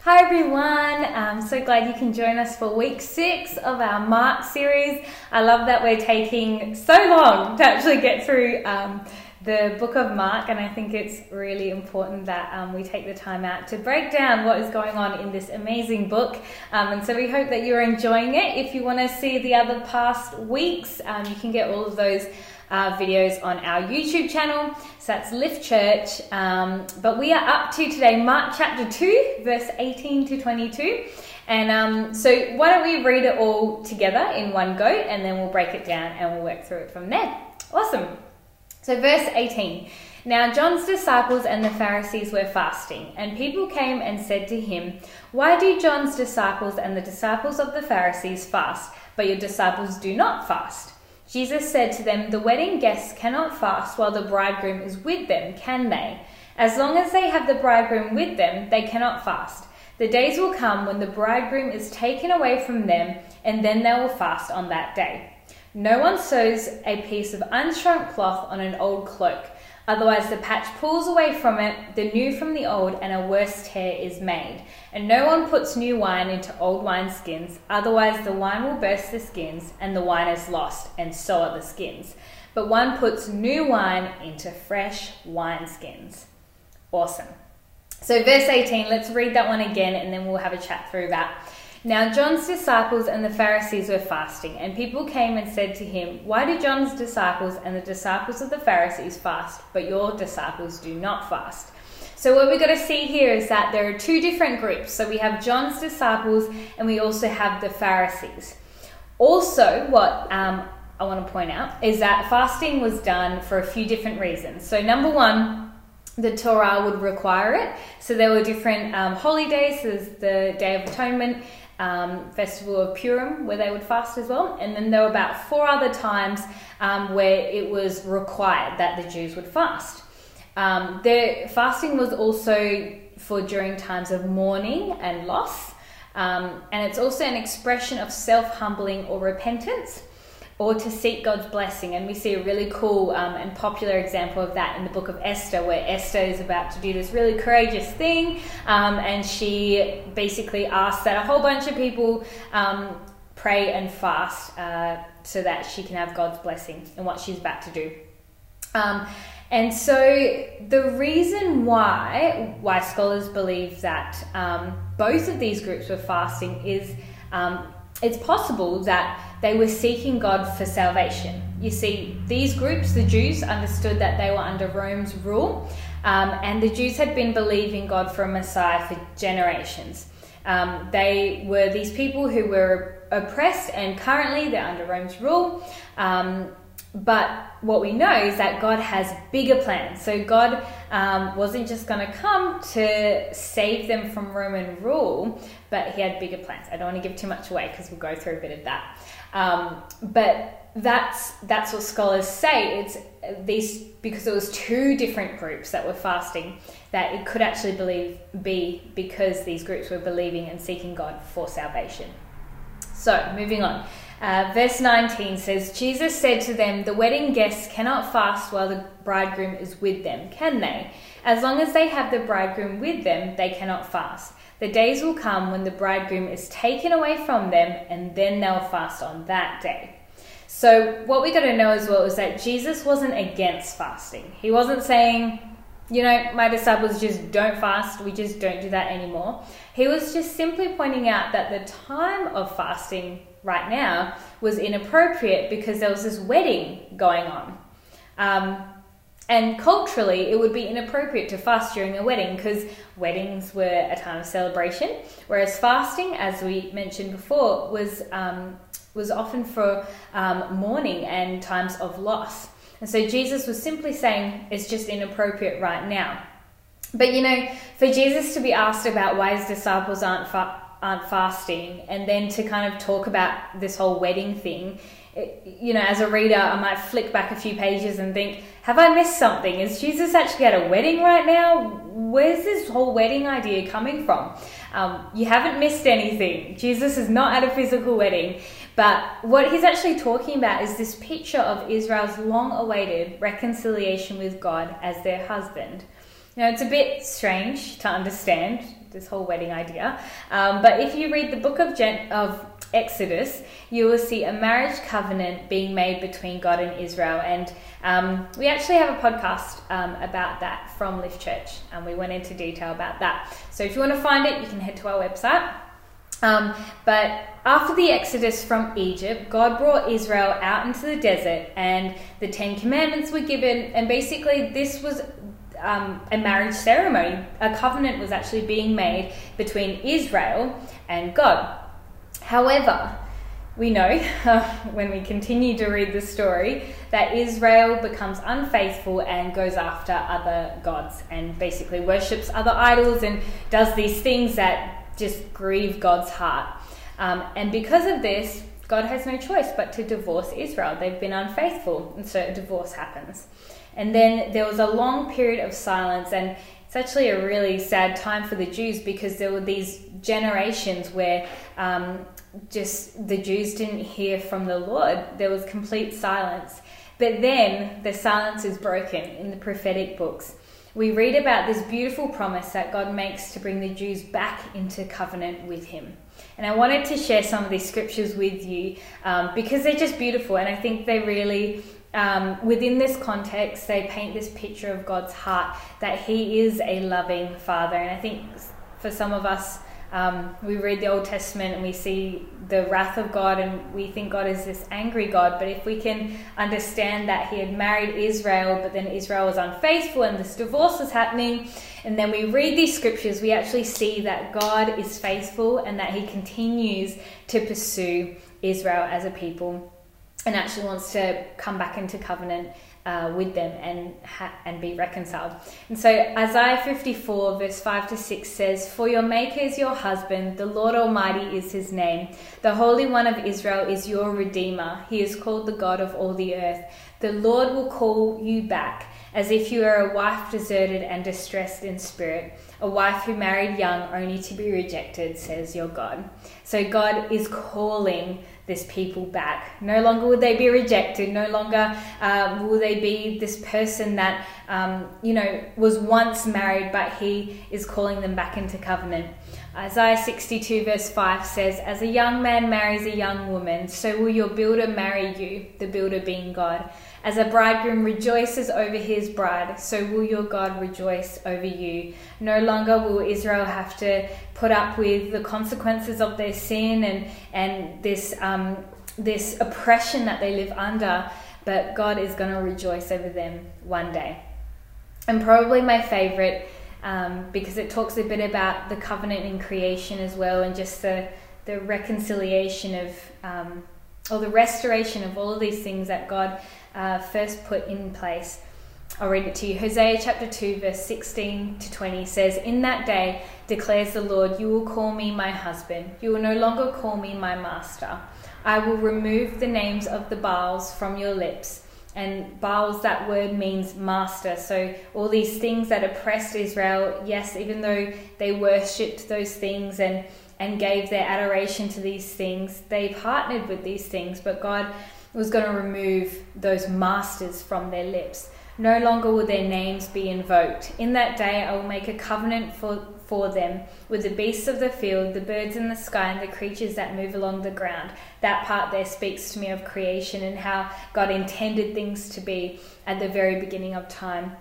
Hi everyone, I'm so glad you can join us for week 6 of our Mark series. I love that we're taking so long to actually get through the book of Mark, and I think it's really important that we take the time out to break down what is going on in this amazing book. And so we hope that you're enjoying it. If you want to see the other past weeks, you can get all of those videos on our YouTube channel. So that's Lift Church. But we are up to today, Mark chapter 2, verse 18 to 22. And so why don't we read it all together in one go, and then we'll break it down and we'll work through it from there. Awesome. So verse 18. Now John's disciples and the Pharisees were fasting, and people came and said to him, "Why do John's disciples and the disciples of the Pharisees fast, but your disciples do not fast?" Jesus said to them, "The wedding guests cannot fast while the bridegroom is with them, can they? As long as they have the bridegroom with them, they cannot fast. The days will come when the bridegroom is taken away from them, and then they will fast on that day. No one sews a piece of unshrunk cloth on an old cloak. Otherwise the patch pulls away from it, the new from the old, and a worse tear is made. And no one puts new wine into old wineskins. Otherwise the wine will burst the skins, and the wine is lost, and so are the skins. But one puts new wine into fresh wineskins." Awesome. So verse 18, let's read that one again, and then we'll have a chat through that. Now John's disciples and the Pharisees were fasting, and people came and said to him, "Why do John's disciples and the disciples of the Pharisees fast, but your disciples do not fast?" So what we're going to see here is that there are two different groups. So we have John's disciples, and we also have the Pharisees. Also, what I want to point out is that fasting was done for a few different reasons. So number one, the Torah would require it. So there were different holy days. So there's the Day of Atonement, Festival of Purim, where they would fast as well. And then there were about 4 other times where it was required that the Jews would fast. Their fasting was also for during times of mourning and loss. And it's also an expression of self-humbling or repentance, or to seek God's blessing. And we see a really cool and popular example of that in the book of Esther, where Esther is about to do this really courageous thing, and she basically asks that a whole bunch of people pray and fast so that she can have God's blessing in what she's about to do. And so the reason why scholars believe that both of these groups were fasting is it's possible that they were seeking God for salvation. You see, these groups, the Jews, understood that they were under Rome's rule, and the Jews had been believing God for a Messiah for generations. They were these people who were oppressed, and currently they're under Rome's rule. But what we know is that God has bigger plans. So God wasn't just going to come to save them from Roman rule, but he had bigger plans. I don't want to give too much away because we'll go through a bit of that. But that's what scholars say. It's these, because it was two different groups that were fasting, that it could actually be because these groups were believing and seeking God for salvation. So moving on. Verse 19 says, Jesus said to them, "The wedding guests cannot fast while the bridegroom is with them, can they? As long as they have the bridegroom with them, they cannot fast. The days will come when the bridegroom is taken away from them, and then they'll fast on that day." So what we got to know as well is that Jesus wasn't against fasting. He wasn't saying, you know, my disciples just don't fast, we just don't do that anymore. He was just simply pointing out that the time of fasting right now was inappropriate because there was this wedding going on. And culturally, it would be inappropriate to fast during a wedding because weddings were a time of celebration, whereas fasting, as we mentioned before, was often for mourning and times of loss. And so Jesus was simply saying it's just inappropriate right now. But you know, for Jesus to be asked about why his disciples aren't fasting, and then to kind of talk about this whole wedding thing, you know, as a reader, I might flick back a few pages and think, have I missed something? Is Jesus actually at a wedding right now? Where's this whole wedding idea coming from? You haven't missed anything. Jesus is not at a physical wedding, But what he's actually talking about is this picture of Israel's long-awaited reconciliation with God as their husband. You know, it's a bit strange to understand, this whole wedding idea. But if you read the book of Exodus, you will see a marriage covenant being made between God and Israel. And we actually have a podcast about that from Lift Church. And we went into detail about that. So if you want to find it, you can head to our website. But after the exodus from Egypt, God brought Israel out into the desert and the Ten Commandments were given. And basically this was a marriage ceremony. A covenant was actually being made between Israel and God. However, we know when we continue to read the story that Israel becomes unfaithful and goes after other gods and basically worships other idols and does these things that just grieve God's heart. And because of this, God has no choice but to divorce Israel. They've been unfaithful, and so a divorce happens. And then there was a long period of silence, and it's actually a really sad time for the Jews because there were these generations where just the Jews didn't hear from the Lord. There was complete silence. But then the silence is broken in the prophetic books. We read about this beautiful promise that God makes to bring the Jews back into covenant with him. And I wanted to share some of these scriptures with you because they're just beautiful. And I think they really, within this context, they paint this picture of God's heart, that he is a loving father. And I think for some of us, we read the Old Testament and we see the wrath of God and we think God is this angry God. But if we can understand that he had married Israel, but then Israel was unfaithful and this divorce was happening, and then we read these scriptures, we actually see that God is faithful and that he continues to pursue Israel as a people and actually wants to come back into covenant with them and be reconciled. And so Isaiah 54 verse 5-6 says, "For your maker is your husband, the Lord Almighty is his name. The Holy One of Israel is your Redeemer. He is called the God of all the earth. The Lord will call you back as if you were a wife deserted and distressed in spirit, a wife who married young only to be rejected, says your God." So God is calling this people back. No longer would they be rejected. No longer will they be this person that, was once married, but he is calling them back into covenant. Isaiah 62 verse 5 says, "As a young man marries a young woman, so will your builder marry you," the builder being God. "As a bridegroom rejoices over his bride, so will your God rejoice over you." No longer will Israel have to put up with the consequences of their sin and this oppression that they live under, but God is going to rejoice over them one day. And probably my favorite, because it talks a bit about the covenant in creation as well, and just the reconciliation of or the restoration of all of these things that God first put in place. I'll read it to you. Hosea chapter 2 verse 16-20 says, "In that day, declares the Lord, you will call me my husband. You will no longer call me my master. I will remove the names of the Baals from your lips." And Baals, that word means master. So all these things that oppressed Israel, yes, even though they worshipped those things and gave their adoration to these things, they partnered with these things, but God was going to remove those masters from their lips. No longer will their names be invoked. "In that day, I will make a covenant for them with the beasts of the field, the birds in the sky, and the creatures that move along the ground." That part there speaks to me of creation and how God intended things to be at the very beginning of time.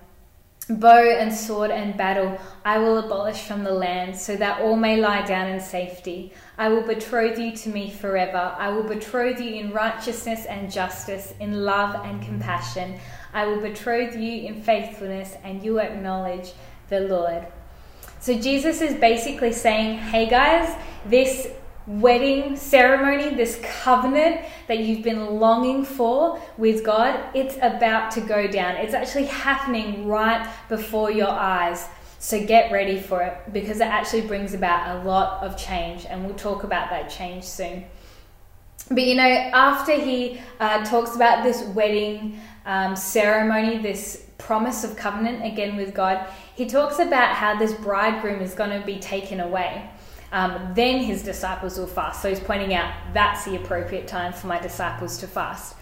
"Bow and sword and battle I will abolish from the land, so that all may lie down in safety. I will betroth you to me forever. I will betroth you in righteousness and justice, in love and compassion. I will betroth you in faithfulness, and you acknowledge the Lord." So Jesus is basically saying, hey guys, this wedding ceremony, this covenant that you've been longing for with God, it's about to go down. It's actually happening right before your eyes. So get ready for it, because it actually brings about a lot of change, and we'll talk about that change soon. But after he talks about this wedding ceremony, this promise of covenant again with God, he talks about how this bridegroom is going to be taken away. Then his disciples will fast. So he's pointing out that's the appropriate time for my disciples to fast.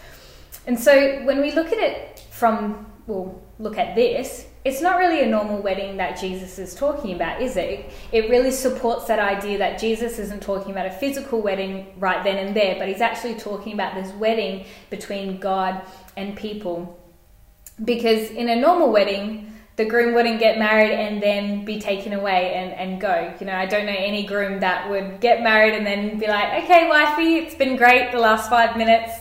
And so when we look at it from, well, look at this, it's not really a normal wedding that Jesus is talking about, is it? It really supports that idea that Jesus isn't talking about a physical wedding right then and there, but he's actually talking about this wedding between God and people. Because in a normal wedding, the groom wouldn't get married and then be taken away and go. You know, I don't know any groom that would get married and then be like, okay, wifey, it's been great the last 5 minutes.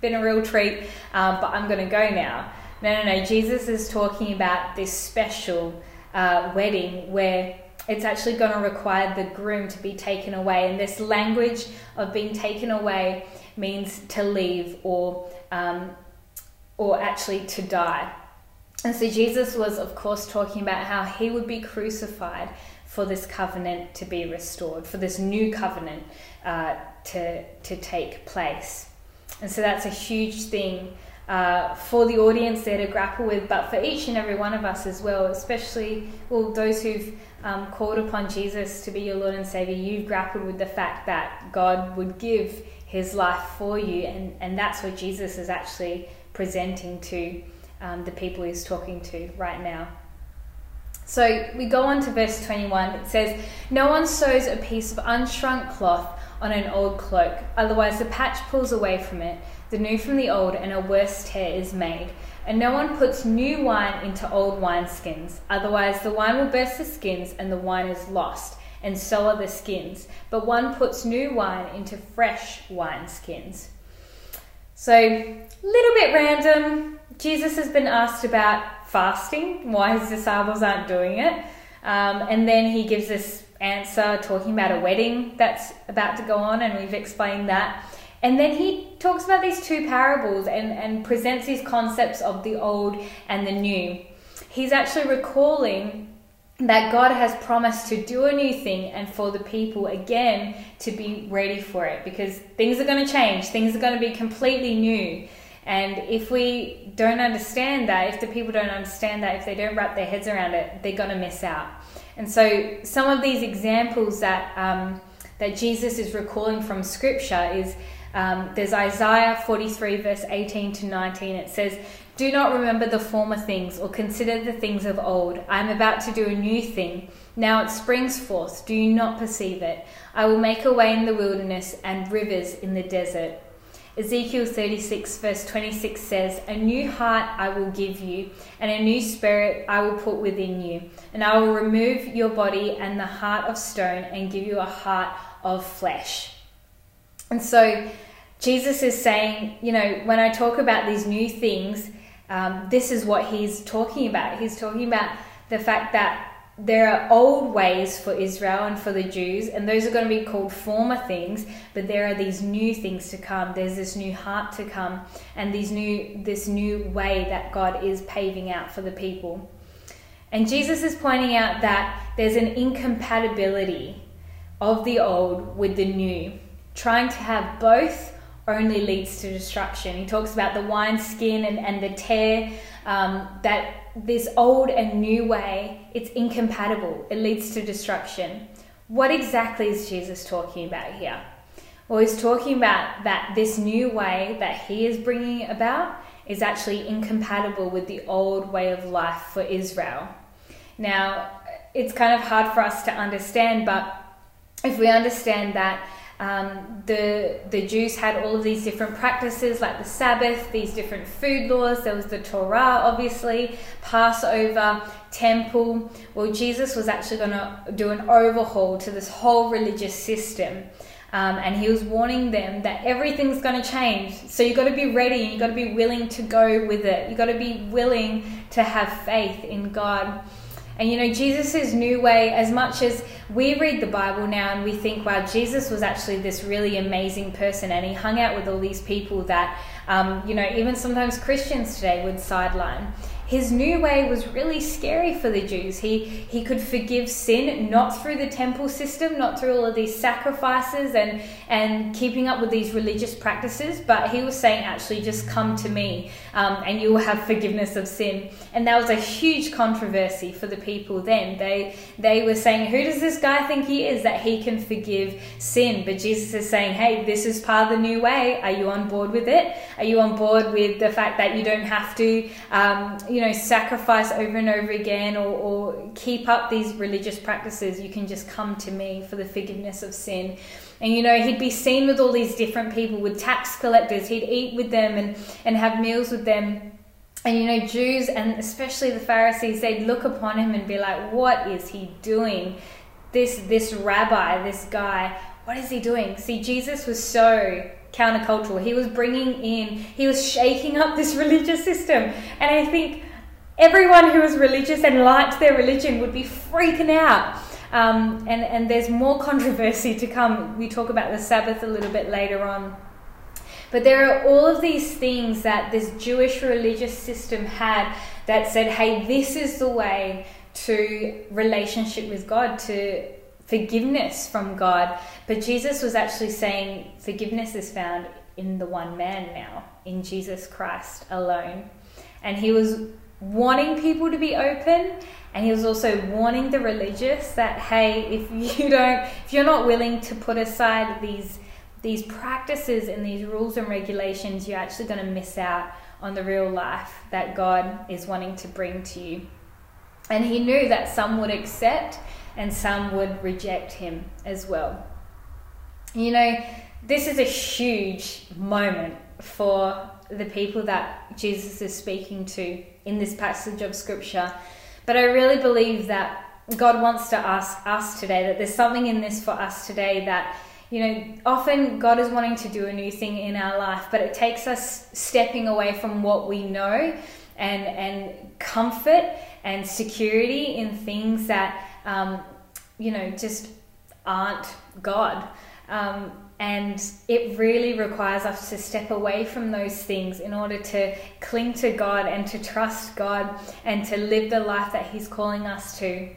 Been a real treat, but I'm going to go now. No. Jesus is talking about this special wedding where it's actually going to require the groom to be taken away. And this language of being taken away means to leave or actually to die. And so Jesus was, of course, talking about how he would be crucified for this covenant to be restored, for this new covenant to take place. And so that's a huge thing for the audience there to grapple with, but for each and every one of us as well, especially those who've called upon Jesus to be your Lord and Savior. You've grappled with the fact that God would give his life for you, and that's what Jesus is actually presenting to the people he's talking to right now. So we go on to verse 21. It says, "No one sews a piece of unshrunk cloth on an old cloak, otherwise the patch pulls away from it, the new from the old, and a worse tear is made. And no one puts new wine into old wineskins, otherwise the wine will burst the skins and the wine is lost, and so are the skins. But one puts new wine into fresh wineskins." So, little bit random. Jesus has been asked about fasting, why his disciples aren't doing it. And then he gives this answer talking about a wedding that's about to go on, and we've explained that. And then he talks about these two parables and presents these concepts of the old and the new. He's actually recalling that God has promised to do a new thing and for the people again to be ready for it, because things are going to change, things are going to be completely new. And if we don't understand that, if the people don't understand that, if they don't wrap their heads around it, they're going to miss out. And so some of these examples that Jesus is recalling from Scripture is there's Isaiah 43 verse 18 to 19. It says, "Do not remember the former things or consider the things of old. I am about to do a new thing. Now it springs forth. Do you not perceive it? I will make a way in the wilderness and rivers in the desert." Ezekiel 36 verse 26 says, "A new heart I will give you, and a new spirit I will put within you. And I will remove your body and the heart of stone and give you a heart of flesh." And so Jesus is saying, you know, when I talk about these new things, this is what he's talking about. He's talking about the fact that there are old ways for Israel and for the Jews, and those are going to be called former things, but there are these new things to come. There's this new heart to come, and this new way that God is paving out for the people. And Jesus is pointing out that there's an incompatibility of the old with the new. Trying to have both only leads to destruction. He talks about the wineskin and the tear, that this old and new way, it's incompatible. It leads to destruction. What exactly is Jesus talking about here? Well, he's talking about that this new way that he is bringing about is actually incompatible with the old way of life for Israel. Now, it's kind of hard for us to understand, but if we understand that the Jews had all of these different practices like the Sabbath, these different food laws, there was the Torah, obviously, Passover, temple. Well, Jesus was actually going to do an overhaul to this whole religious system, and he was warning them that everything's going to change, so you've got to be ready, and you've got to be willing to go with it. You've got to be willing to have faith in God. And you know, Jesus' new way, as much as we read the Bible now and we think, wow, Jesus was actually this really amazing person and he hung out with all these people that, you know, even sometimes Christians today would sideline. His new way was really scary for the Jews. He could forgive sin, not through the temple system, not through all of these sacrifices and keeping up with these religious practices, but he was saying, actually, just come to me and you will have forgiveness of sin. And that was a huge controversy for the people then. They were saying, who does this guy think he is that he can forgive sin? But Jesus is saying, hey, this is part of the new way. Are you on board with it? Are you on board with the fact that you don't have to sacrifice over and over again or keep up these religious practices? You can just come to me for the forgiveness of sin. And, he'd be seen with all these different people, with tax collectors. He'd eat with them and have meals with them. And, Jews and especially the Pharisees, they'd look upon him and be like, what is he doing? This rabbi, this guy, what is he doing? See, Jesus was so countercultural. He was shaking up this religious system. And I think everyone who was religious and liked their religion would be freaking out. And there's more controversy to come. We talk about the Sabbath a little bit later on. But there are all of these things that this Jewish religious system had that said, hey, this is the way to relationship with God, to forgiveness from God. But Jesus was actually saying forgiveness is found in the one man now, in Jesus Christ alone. And he was wanting people to be open, and he was also warning the religious that, hey, if you're not willing to put aside these practices and these rules and regulations, you're actually going to miss out on the real life that God is wanting to bring to you. And he knew that some would accept and some would reject him as well. This is a huge moment for the people that Jesus is speaking to in this passage of scripture. But I really believe that God wants to ask us today, that there's something in this for us today that, often God is wanting to do a new thing in our life, but it takes us stepping away from what we know and comfort and security in things that, just aren't God. And it really requires us to step away from those things in order to cling to God and to trust God and to live the life that he's calling us to.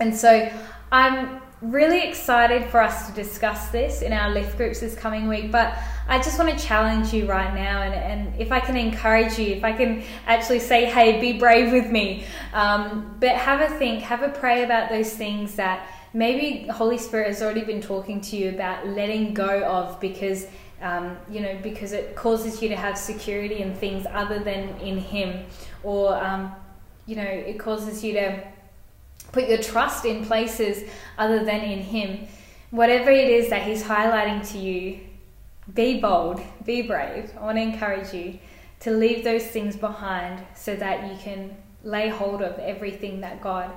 And so I'm really excited for us to discuss this in our Lift groups this coming week, but I just want to challenge you right now, and if I can encourage you, if I can actually say, hey, be brave with me, but have a think, have a pray about those things that maybe the Holy Spirit has already been talking to you about letting go of because it causes you to have security in things other than in him, or it causes you to put your trust in places other than in him. Whatever it is that he's highlighting to you, be bold, be brave. I want to encourage you to leave those things behind so that you can lay hold of everything that God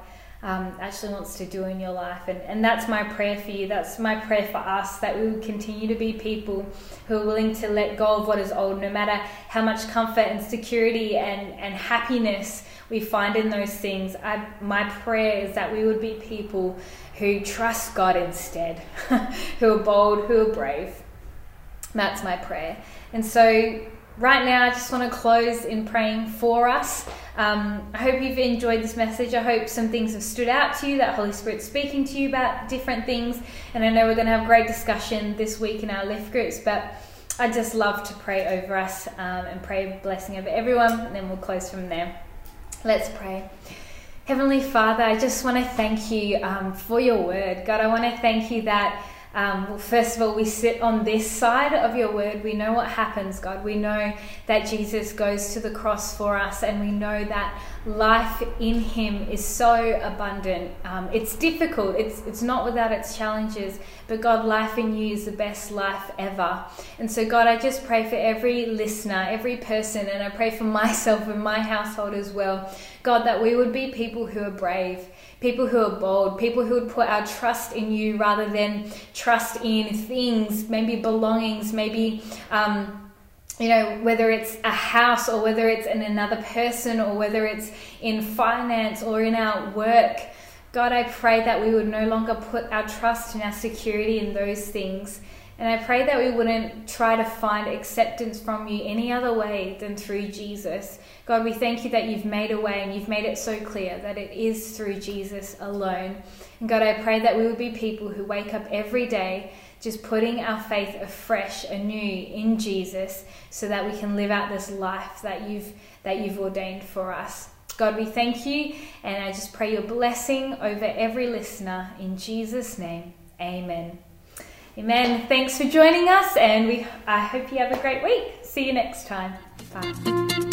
actually wants to do in your life. And that's my prayer for you. That's my prayer for us, that we will continue to be people who are willing to let go of what is old, no matter how much comfort and security and happiness we find in those things. My prayer is that we would be people who trust God instead, who are bold, who are brave. That's my prayer. And so right now, I just want to close in praying for us. I hope you've enjoyed this message. I hope some things have stood out to you, that Holy Spirit's speaking to you about different things. And I know we're going to have great discussion this week in our Lift groups, but I'd just love to pray over us and pray a blessing over everyone, and then we'll close from there. Let's pray. Heavenly Father, I just want to thank you for your word. God, I want to thank you that first of all, we sit on this side of your word. We know what happens, God. We know that Jesus goes to the cross for us, and we know that life in him is so abundant. It's difficult. It's not without its challenges, but God, life in you is the best life ever. And so, God, I just pray for every listener, every person, and I pray for myself and my household as well, God, that we would be people who are brave, people who are bold, people who would put our trust in you rather than trust in things, maybe belongings, maybe, whether it's a house or whether it's in another person or whether it's in finance or in our work. God, I pray that we would no longer put our trust and our security in those things. And I pray that we wouldn't try to find acceptance from you any other way than through Jesus. God, we thank you that you've made a way and you've made it so clear that it is through Jesus alone. And God, I pray that we would be people who wake up every day just putting our faith afresh, anew in Jesus, so that we can live out this life that you've ordained for us. God, we thank you, and I just pray your blessing over every listener. In Jesus' name, amen. Amen. Thanks for joining us, and I hope you have a great week. See you next time. Bye.